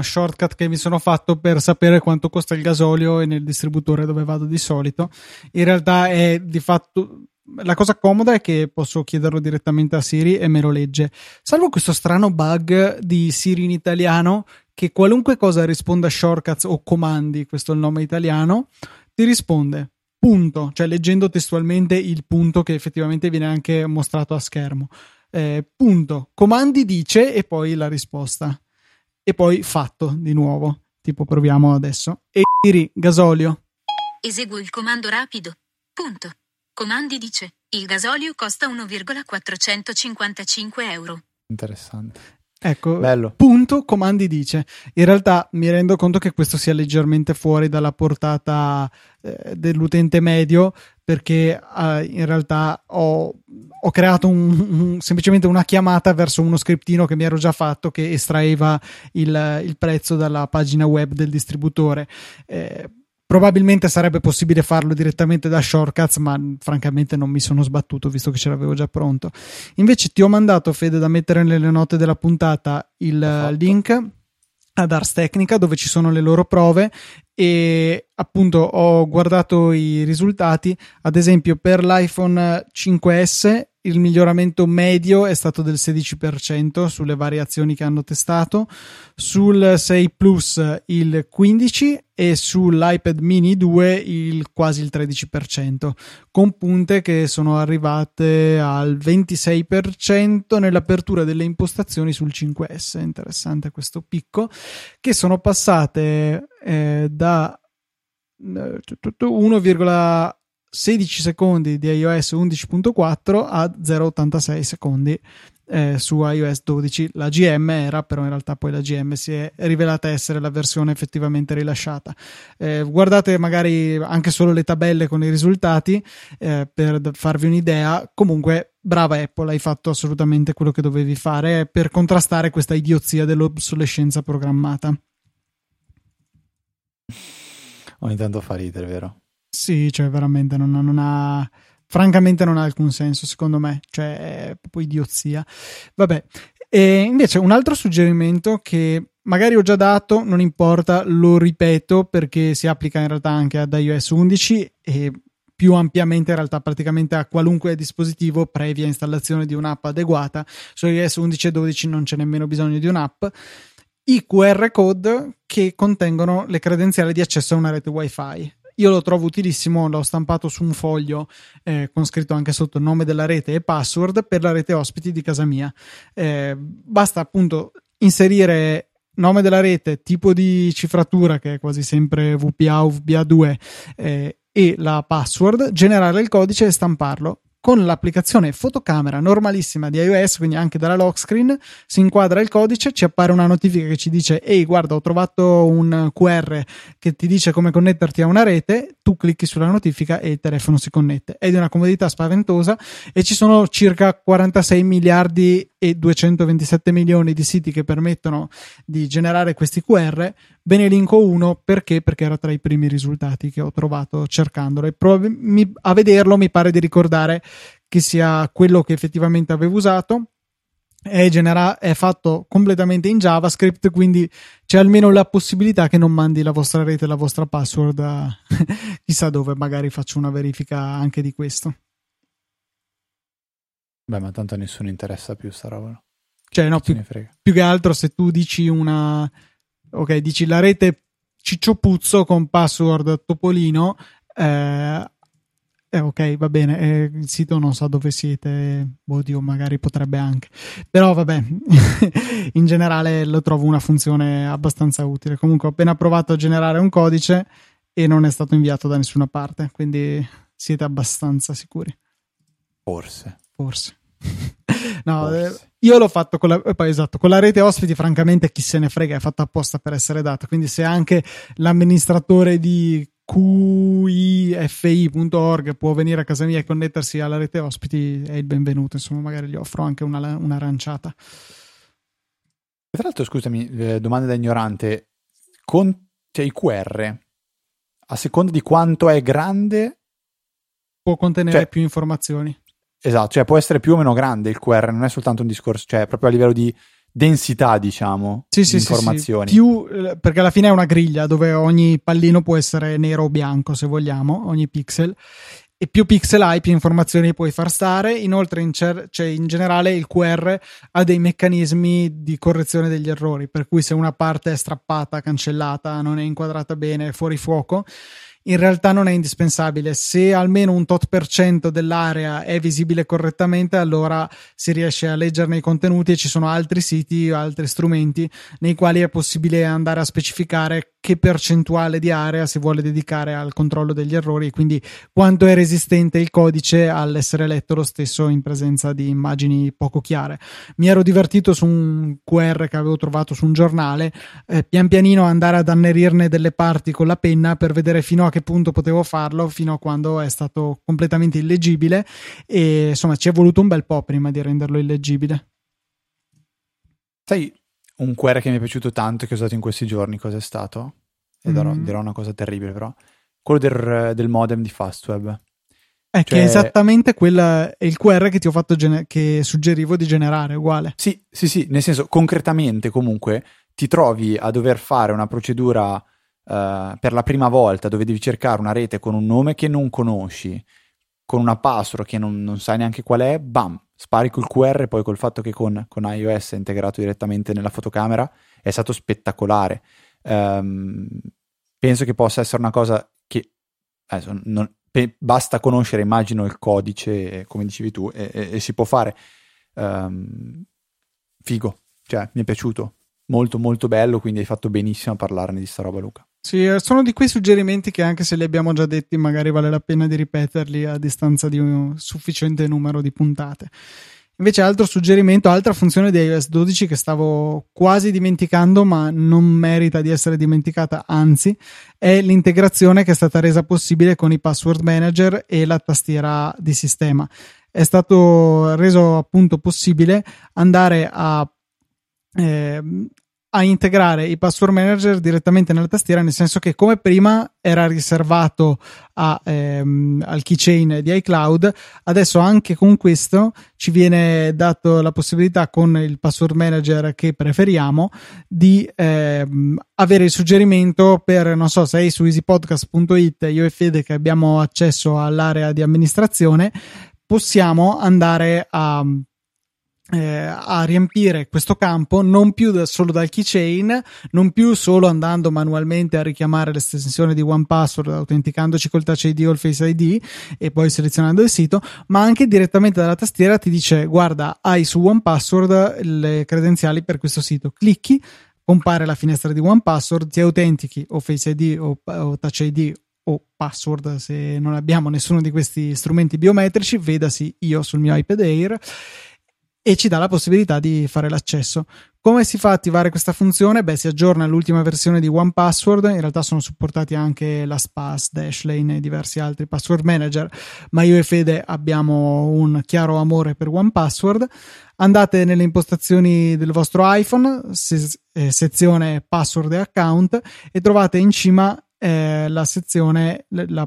shortcut che mi sono fatto per sapere quanto costa il gasolio e nel distributore dove vado di solito. In realtà è di fatto... La cosa comoda è che posso chiederlo direttamente a Siri e me lo legge, salvo questo strano bug di Siri in italiano che qualunque cosa risponda a shortcuts o comandi, questo è il nome italiano, ti risponde punto, cioè leggendo testualmente il punto che effettivamente viene anche mostrato a schermo, punto, comandi dice e poi la risposta e poi fatto di nuovo, tipo proviamo adesso e Siri, gasolio, esegui il comando rapido, punto. Comandi dice, il gasolio costa 1,455 euro. Interessante. Ecco, bello. Punto, comandi dice. In realtà mi rendo conto che questo sia leggermente fuori dalla portata dell'utente medio, perché in realtà ho creato semplicemente una chiamata verso uno scriptino che mi ero già fatto, che estraeva il prezzo dalla pagina web del distributore. Probabilmente sarebbe possibile farlo direttamente da Shortcuts, ma francamente non mi sono sbattuto visto che ce l'avevo già pronto. Invece ti ho mandato, Fede, da mettere nelle note della puntata il link ad Ars Technica dove ci sono le loro prove e appunto ho guardato i risultati. Ad esempio per l'iPhone XS il miglioramento medio è stato del 16% sulle variazioni che hanno testato, sul 6 Plus il 15% e sull'iPad mini 2 il quasi il 13%, con punte che sono arrivate al 26% nell'apertura delle impostazioni sul 5S. Interessante questo picco, che sono passate da 1,16 secondi di iOS 11.4 a 0,86 secondi su iOS 12. La GM era, però in realtà poi la GM si è rivelata essere la versione effettivamente rilasciata. Guardate magari anche solo le tabelle con i risultati per farvi un'idea. Comunque brava Apple, hai fatto assolutamente quello che dovevi fare per contrastare questa idiozia dell'obsolescenza programmata. Ogni tanto fa ridere, vero? Sì, cioè veramente non ha francamente non ha alcun senso secondo me, cioè è proprio idiozia. Vabbè, e invece un altro suggerimento che magari ho già dato, non importa, lo ripeto perché si applica in realtà anche ad iOS 11 e più ampiamente in realtà praticamente a qualunque dispositivo previa installazione di un'app adeguata. Su iOS 11 e 12 non c'è nemmeno bisogno di un'app. I QR code che contengono le credenziali di accesso a una rete Wi-Fi. Io lo trovo utilissimo, l'ho stampato su un foglio con scritto anche sotto il nome della rete e password per la rete ospiti di casa mia. Basta appunto inserire nome della rete, tipo di cifratura che è quasi sempre VPA o VBA2 e la password, generare il codice e stamparlo. Con l'applicazione fotocamera normalissima di iOS, quindi anche dalla lock screen, si inquadra il codice, ci appare una notifica che ci dice ehi guarda ho trovato un QR che ti dice come connetterti a una rete, tu clicchi sulla notifica e il telefono si connette. È di una comodità spaventosa e ci sono circa 46 miliardi e 227 milioni di siti che permettono di generare questi QR. Ve ne linko uno perché era tra i primi risultati che ho trovato cercandolo e a vederlo mi pare di ricordare che sia quello che effettivamente avevo usato. È fatto completamente in JavaScript, quindi c'è almeno la possibilità che non mandi la vostra rete e la vostra password a chissà dove. Magari faccio una verifica anche di questo. Beh, ma tanto a nessuno interessa più sta roba, no? Cioè no, più che altro se tu dici una... Ok, dici la rete Cicciopuzzo con password Topolino, Ok, va bene, il sito non so dove siete, oddio, magari potrebbe anche, però vabbè, in generale lo trovo una funzione abbastanza utile. Comunque ho appena provato a generare un codice e non è stato inviato da nessuna parte, quindi siete abbastanza sicuri. Forse. No, io l'ho fatto con la rete ospiti, francamente chi se ne frega, è fatta apposta per essere data, quindi se anche l'amministratore di qifi.org può venire a casa mia e connettersi alla rete ospiti è il benvenuto, insomma, magari gli offro anche un'aranciata. Tra l'altro, scusami, domanda da ignorante, cioè i QR a seconda di quanto è grande può contenere, cioè, più informazioni. Esatto, cioè può essere più o meno grande il QR, non è soltanto un discorso, cioè proprio a livello di densità, diciamo, di informazioni. Sì. Più, perché alla fine è una griglia dove ogni pallino può essere nero o bianco, se vogliamo, ogni pixel, e più pixel hai, più informazioni puoi far stare. Inoltre in generale il QR ha dei meccanismi di correzione degli errori, per cui se una parte è strappata, cancellata, non è inquadrata bene, è fuori fuoco, in realtà non è indispensabile. Se almeno un tot % dell'area è visibile correttamente, allora si riesce a leggerne i contenuti, e ci sono altri siti, altri strumenti nei quali è possibile andare a specificare che percentuale di area si vuole dedicare al controllo degli errori, quindi quanto è resistente il codice all'essere letto lo stesso in presenza di immagini poco chiare. Mi ero divertito su un QR che avevo trovato su un giornale, pian pianino andare ad annerirne delle parti con la penna per vedere fino a che punto potevo farlo, fino a quando è stato completamente illeggibile, e insomma ci è voluto un bel po' prima di renderlo illeggibile. Sai un QR che mi è piaciuto tanto, che ho usato in questi giorni, cos'è stato? E dirò una cosa terribile, però quello del modem di Fastweb, cioè, che è esattamente è il QR che ti ho fatto che suggerivo di generare, uguale. Sì, nel senso, concretamente comunque ti trovi a dover fare una procedura per la prima volta, dove devi cercare una rete con un nome che non conosci, con una password che non sai neanche qual è, bam, spari col QR. Poi col fatto che con iOS è integrato direttamente nella fotocamera è stato spettacolare. Penso che possa essere una cosa che basta conoscere, immagino, il codice, come dicevi tu, e si può fare. Figo, cioè mi è piaciuto, molto molto bello, quindi hai fatto benissimo a parlarne di sta roba, Luca. Sì, sono di quei suggerimenti che, anche se li abbiamo già detti, magari vale la pena di ripeterli a distanza di un sufficiente numero di puntate. Invece altro suggerimento, altra funzione di iOS 12 che stavo quasi dimenticando, ma non merita di essere dimenticata, anzi, è l'integrazione che è stata resa possibile con i password manager e la tastiera di sistema. È stato reso appunto possibile andare a integrare i password manager direttamente nella tastiera, nel senso che, come prima era riservato al keychain di iCloud, adesso anche con questo ci viene dato la possibilità, con il password manager che preferiamo, di avere il suggerimento per, non so, sei su easypodcast.it, io e Fede che abbiamo accesso all'area di amministrazione, possiamo andare a riempire questo campo non più solo dal keychain, non più solo andando manualmente a richiamare l'estensione di OnePassword, autenticandoci col Touch ID o il Face ID e poi selezionando il sito, ma anche direttamente dalla tastiera ti dice: guarda, hai su OnePassword le credenziali per questo sito, clicchi, compare la finestra di OnePassword, ti autentichi o Face ID o Touch ID o password se non abbiamo nessuno di questi strumenti biometrici, vedasi io sul mio iPad Air, e ci dà la possibilità di fare l'accesso. Come si fa a attivare questa funzione? Si aggiorna l'ultima versione di OnePassword, in realtà sono supportati anche la LastPass, Dashlane e diversi altri password manager, ma io e Fede abbiamo un chiaro amore per OnePassword. Andate nelle impostazioni del vostro iPhone, sezione password e account, e trovate in cima la sezione, la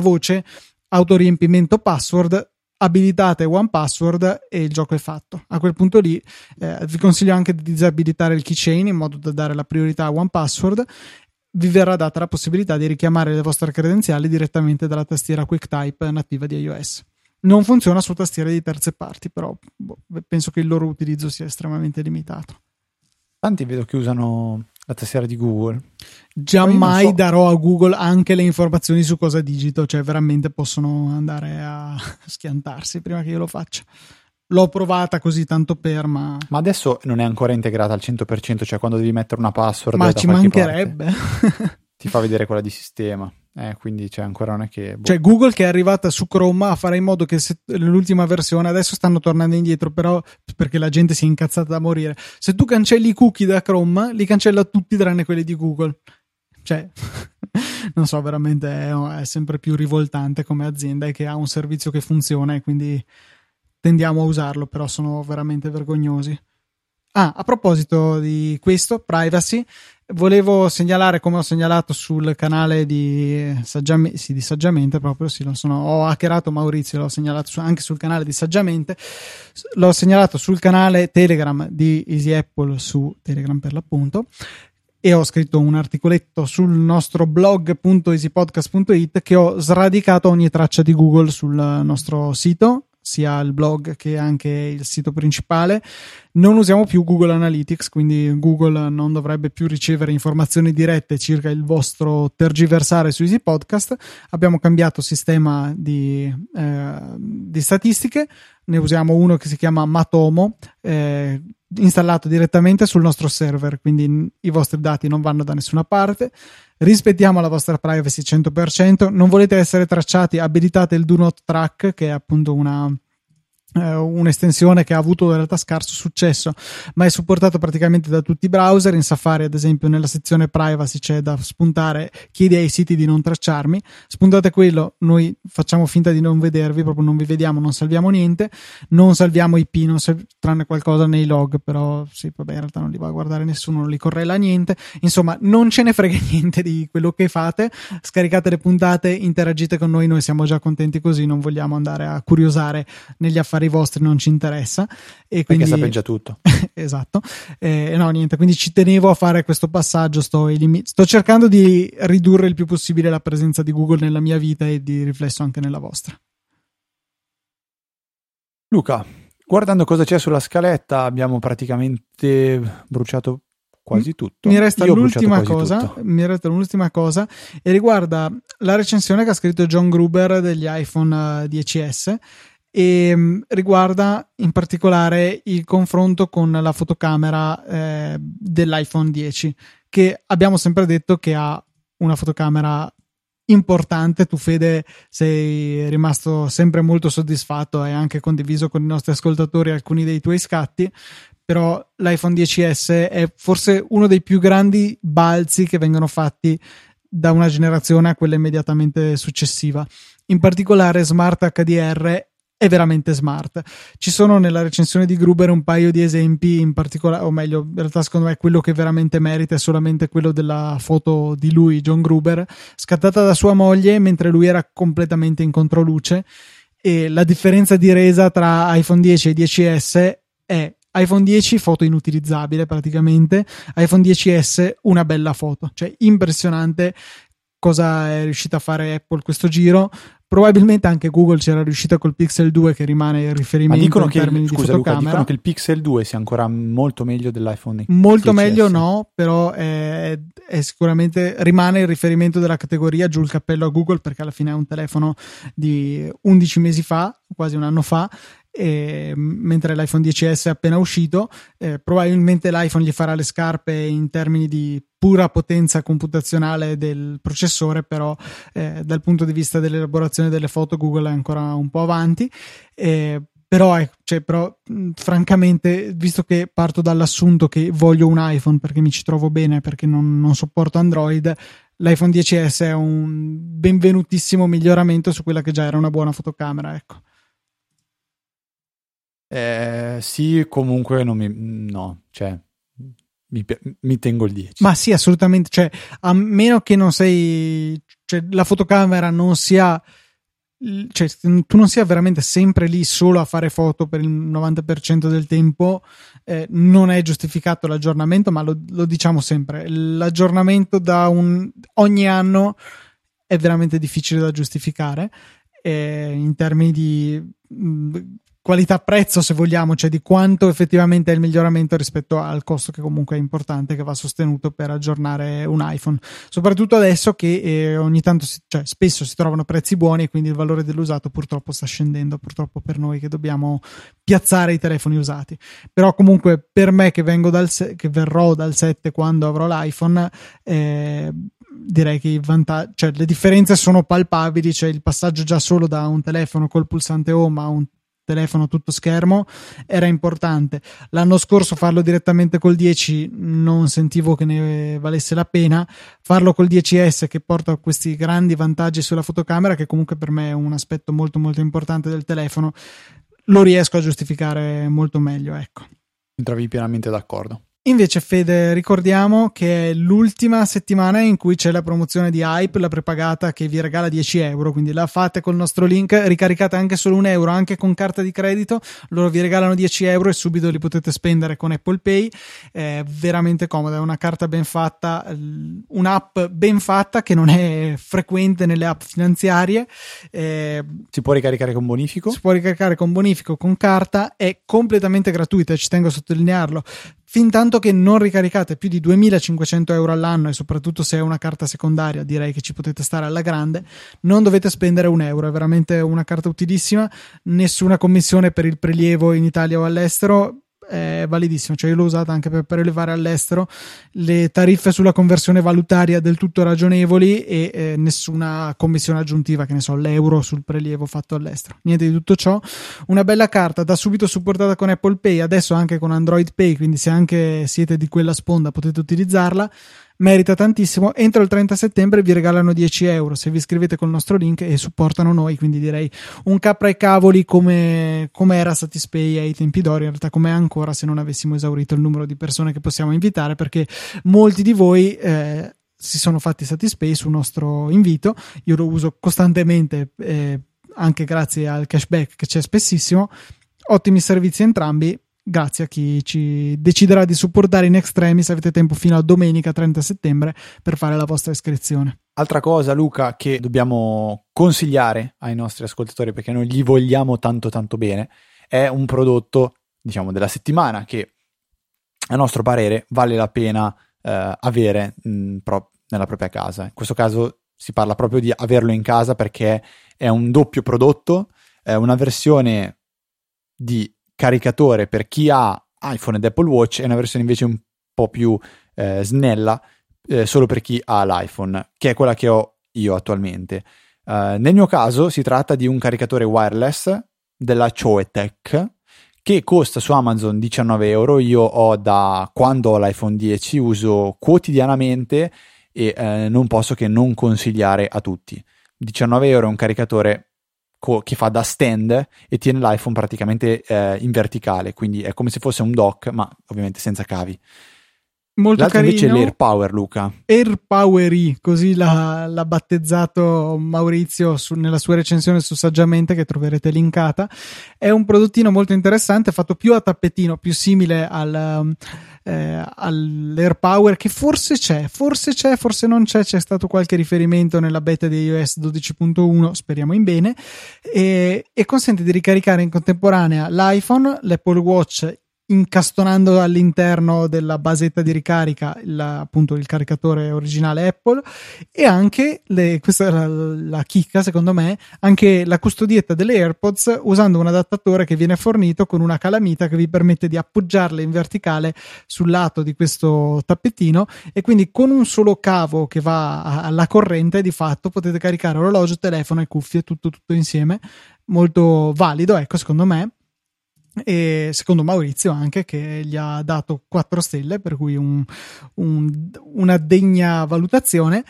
voce autoriempimento password. Abilitate OnePassword e il gioco è fatto. A quel punto lì vi consiglio anche di disabilitare il keychain in modo da dare la priorità a OnePassword. Vi verrà data la possibilità di richiamare le vostre credenziali direttamente dalla tastiera QuickType nativa di iOS. Non funziona su tastiere di terze parti, però penso che il loro utilizzo sia estremamente limitato. Tanti vedo che usano la tastiera di Google. Già mai so. Darò a Google anche le informazioni su cosa digito, cioè veramente possono andare a schiantarsi prima che io lo faccia. L'ho provata così tanto per, ma adesso non è ancora integrata al 100%, cioè quando devi mettere una password, ma ci mancherebbe ti fa vedere quella di sistema, quindi c'è ancora una che cioè Google che è arrivata su Chrome a fare in modo che l'ultima versione, adesso stanno tornando indietro però perché la gente si è incazzata da morire, se tu cancelli i cookie da Chrome li cancella tutti tranne quelli di Google, cioè non so, veramente è sempre più rivoltante come azienda che ha un servizio che funziona e quindi tendiamo a usarlo, però sono veramente vergognosi. Ah, a proposito di questo, privacy, volevo segnalare, come ho segnalato sul canale di Saggiamente, proprio sì, ho hackerato Maurizio, l'ho segnalato anche sul canale di Saggiamente, l'ho segnalato sul canale Telegram di Easy Apple, su Telegram per l'appunto, e ho scritto un articoletto sul nostro blog.easypodcast.it che ho sradicato ogni traccia di Google sul nostro sito, sia il blog che anche il sito principale. Non usiamo più Google Analytics, quindi Google non dovrebbe più ricevere informazioni dirette circa il vostro tergiversare su Easy Podcast. Abbiamo cambiato sistema di statistiche, ne usiamo uno che si chiama Matomo, installato direttamente sul nostro server, quindi i vostri dati non vanno da nessuna parte. Rispettiamo la vostra privacy 100%, non volete essere tracciati, abilitate il Do Not Track, che è appunto un'estensione che ha avuto in realtà scarso successo, ma è supportato praticamente da tutti i browser. In Safari ad esempio nella sezione privacy c'è da spuntare chiedi ai siti di non tracciarmi, spuntate quello, noi facciamo finta di non vedervi, proprio non vi vediamo, non salviamo niente, non salviamo IP, tranne qualcosa nei log, però sì, vabbè, in realtà non li va a guardare nessuno, non li correla niente, insomma non ce ne frega niente di quello che fate, scaricate le puntate, interagite con noi, noi siamo già contenti così, non vogliamo andare a curiosare negli affari vostri, non ci interessa, e quindi perché sapete già tutto. Esatto, no niente, quindi ci tenevo a fare questo passaggio, sto cercando di ridurre il più possibile la presenza di Google nella mia vita e di riflesso anche nella vostra. Luca, guardando cosa c'è sulla scaletta, abbiamo praticamente bruciato quasi tutto. Mi resta l'ultima cosa e riguarda la recensione che ha scritto John Gruber degli iPhone XS e riguarda in particolare il confronto con la fotocamera dell'iPhone 10, che abbiamo sempre detto che ha una fotocamera importante. Tu Fede sei rimasto sempre molto soddisfatto, hai anche condiviso con i nostri ascoltatori alcuni dei tuoi scatti, però l'iPhone XS è forse uno dei più grandi balzi che vengono fatti da una generazione a quella immediatamente successiva. In particolare Smart HDR è veramente smart. Ci sono nella recensione di Gruber un paio di esempi in particolare, o meglio, in realtà secondo me quello che veramente merita è solamente quello della foto di lui, John Gruber, scattata da sua moglie mentre lui era completamente in controluce, e la differenza di resa tra iPhone 10 e 10S è iPhone 10 foto inutilizzabile praticamente, iPhone 10S una bella foto, cioè impressionante cosa è riuscita a fare Apple questo giro. Probabilmente anche Google c'era riuscita col Pixel 2 che rimane il riferimento in termini di fotocamera. Luca, dicono che il Pixel 2 sia ancora molto meglio dell'iPhone XS. Molto meglio no, però è sicuramente rimane il riferimento della categoria, giù il cappello a Google, perché alla fine è un telefono di 11 mesi fa, quasi un anno fa, mentre l'iPhone XS è appena uscito. Probabilmente l'iPhone gli farà le scarpe in termini di pura potenza computazionale del processore, però dal punto di vista dell'elaborazione delle foto Google è ancora un po' avanti, però francamente, visto che parto dall'assunto che voglio un iPhone perché mi ci trovo bene, perché non sopporto Android, l'iPhone XS è un benvenutissimo miglioramento su quella che già era una buona fotocamera, ecco. Sì, comunque mi tengo il 10. Ma sì, assolutamente, cioè a meno che non sei, cioè la fotocamera non sia, cioè tu non sia veramente sempre lì solo a fare foto per il 90% del tempo, non è giustificato l'aggiornamento, ma lo diciamo sempre, l'aggiornamento da ogni anno è veramente difficile da giustificare in termini di qualità-prezzo, se vogliamo, cioè di quanto effettivamente è il miglioramento rispetto al costo che comunque è importante, che va sostenuto per aggiornare un iPhone, soprattutto adesso che ogni tanto spesso si trovano prezzi buoni, e quindi il valore dell'usato purtroppo sta scendendo, purtroppo per noi che dobbiamo piazzare i telefoni usati. Però comunque per me che verrò dal 7 quando avrò l'iPhone, direi che le differenze sono palpabili, cioè il passaggio già solo da un telefono col pulsante home a un telefono tutto schermo era importante. L'anno scorso farlo direttamente col 10 non sentivo che ne valesse la pena, farlo col 10S che porta questi grandi vantaggi sulla fotocamera, che comunque per me è un aspetto molto molto importante del telefono, lo riesco a giustificare molto meglio, ecco. Trovi pienamente d'accordo. Invece Fede, ricordiamo che è l'ultima settimana in cui c'è la promozione di Hype, la prepagata, che vi regala €10, quindi la fate col nostro link, ricaricate anche solo €1, anche con carta di credito loro vi regalano €10 e subito li potete spendere con Apple Pay. È veramente comoda, è una carta ben fatta, un'app ben fatta che non è frequente nelle app finanziarie. Si può ricaricare con bonifico? Si può ricaricare con bonifico, con carta, è completamente gratuita, ci tengo a sottolinearlo. Fintanto che non ricaricate più di €2.500 all'anno, e soprattutto se è una carta secondaria direi che ci potete stare alla grande, non dovete spendere €1, è veramente una carta utilissima, nessuna commissione per il prelievo in Italia o all'estero, è validissimo, cioè io l'ho usata anche per prelevare all'estero, le tariffe sulla conversione valutaria del tutto ragionevoli e nessuna commissione aggiuntiva, che ne so, l'euro sul prelievo fatto all'estero, niente di tutto ciò. Una bella carta, da subito supportata con Apple Pay, adesso anche con Android Pay, quindi se anche siete di quella sponda potete utilizzarla, merita tantissimo. Entro il 30 settembre vi regalano €10 se vi iscrivete col nostro link e supportano noi, quindi direi un capra ai cavoli come era Satispay ai tempi d'oro, in realtà come ancora se non avessimo esaurito il numero di persone che possiamo invitare, perché molti di voi si sono fatti Satispay su nostro invito, io lo uso costantemente anche grazie al cashback che c'è spessissimo, ottimi servizi entrambi. Grazie a chi ci deciderà di supportare in extremis. Avete tempo fino a domenica 30 settembre per fare la vostra iscrizione. Altra cosa, Luca, che dobbiamo consigliare ai nostri ascoltatori, perché noi gli vogliamo tanto tanto bene, è un prodotto, diciamo, della settimana che a nostro parere vale la pena avere nella propria casa. In questo caso si parla proprio di averlo in casa, perché è un doppio prodotto, è una versione di caricatore per chi ha iPhone ed Apple Watch, è una versione invece un po' più snella solo per chi ha l'iPhone, che è quella che ho io attualmente. Nel mio caso si tratta di un caricatore wireless della Choetech che costa su Amazon €19. Io ho, da quando ho l'iPhone 10, uso quotidianamente e non posso che non consigliare a tutti. €19 è un caricatore che fa da stand e tiene l'iPhone praticamente in verticale, quindi è come se fosse un dock, ma ovviamente senza cavi. Molto l'altro carino. Invece è l'AirPower, Luca. AirPower, così l'ha battezzato Maurizio nella sua recensione su Saggiamente, che troverete linkata. È un prodottino molto interessante, fatto più a tappetino, più simile all'AirPower, che forse c'è, forse non c'è, c'è stato qualche riferimento nella beta di iOS 12.1, speriamo in bene, e consente di ricaricare in contemporanea l'iPhone, l'Apple Watch, incastonando all'interno della basetta di ricarica appunto il caricatore originale Apple, e anche questa è la chicca secondo me, anche la custodietta delle AirPods, usando un adattatore che viene fornito con una calamita che vi permette di appoggiarle in verticale sul lato di questo tappetino, e quindi con un solo cavo che va alla corrente di fatto potete caricare orologio, telefono e cuffie tutto insieme. Molto valido, ecco, secondo me, e secondo Maurizio anche, che gli ha dato 4 stelle, per cui una degna valutazione.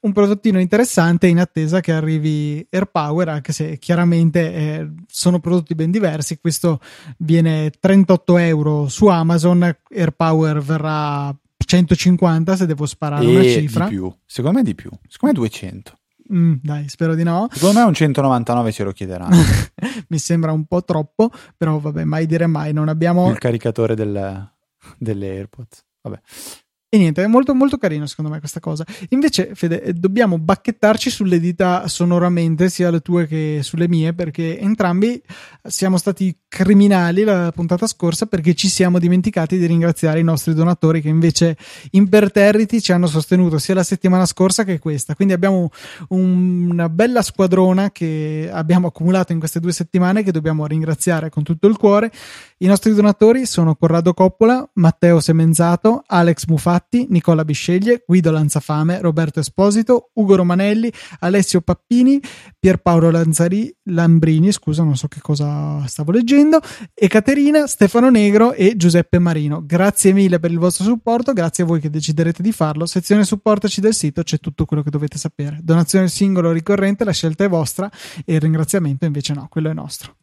Un prodottino interessante, in attesa che arrivi AirPower, anche se chiaramente sono prodotti ben diversi. Questo viene €38 su Amazon, AirPower verrà 150 se devo sparare una cifra, secondo me 200. Dai, spero di no. Secondo me un 199 ce lo chiederanno. Mi sembra un po' troppo, però vabbè, mai dire mai. Non abbiamo il caricatore delle AirPods, vabbè. E niente, è molto molto carino secondo me questa cosa. Invece, Fede, dobbiamo bacchettarci sulle dita sonoramente, sia le tue che sulle mie, perché entrambi siamo stati criminali la puntata scorsa, perché ci siamo dimenticati di ringraziare i nostri donatori che invece imperterriti ci hanno sostenuto sia la settimana scorsa che questa. Quindi abbiamo una bella squadrona che abbiamo accumulato in queste 2 settimane, che dobbiamo ringraziare con tutto il cuore. I nostri donatori sono Corrado Coppola, Matteo Semenzato, Alex Mufatti, Nicola Bisceglie, Guido Lanzafame, Roberto Esposito, Ugo Romanelli, Alessio Pappini, Pierpaolo Lambrini, scusa, non so che cosa stavo leggendo, e Caterina, Stefano Negro e Giuseppe Marino. Grazie mille per il vostro supporto, grazie a voi che deciderete di farlo. Sezione supportaci del sito, c'è tutto quello che dovete sapere. Donazione singolo o ricorrente, la scelta è vostra, e il ringraziamento invece no, quello è nostro.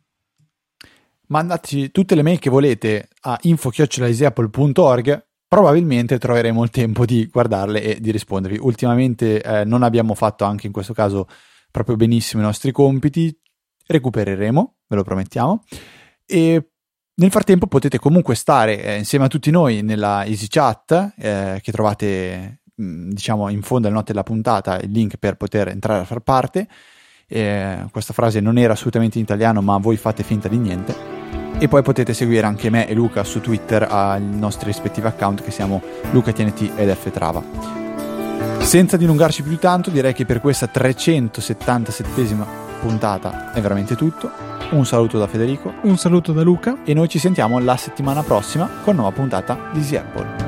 Mandateci tutte le mail che volete a info@easyapple.org. Probabilmente troveremo il tempo di guardarle e di rispondervi. Ultimamente non abbiamo fatto, anche in questo caso, proprio benissimo i nostri compiti. Recupereremo, ve lo promettiamo. E nel frattempo potete comunque stare insieme a tutti noi nella Easy Chat, che trovate diciamo in fondo alla notte della puntata, il link per poter entrare a far parte. Questa frase non era assolutamente in italiano, ma voi fate finta di niente. E poi potete seguire anche me e Luca su Twitter ai nostri rispettivi account, che siamo LucaTNT ed Ftrava. Senza dilungarci più tanto, direi che per questa 377esima puntata è veramente tutto. Un saluto da Federico, un saluto da Luca, e noi ci sentiamo la settimana prossima con nuova puntata di Easy Apple.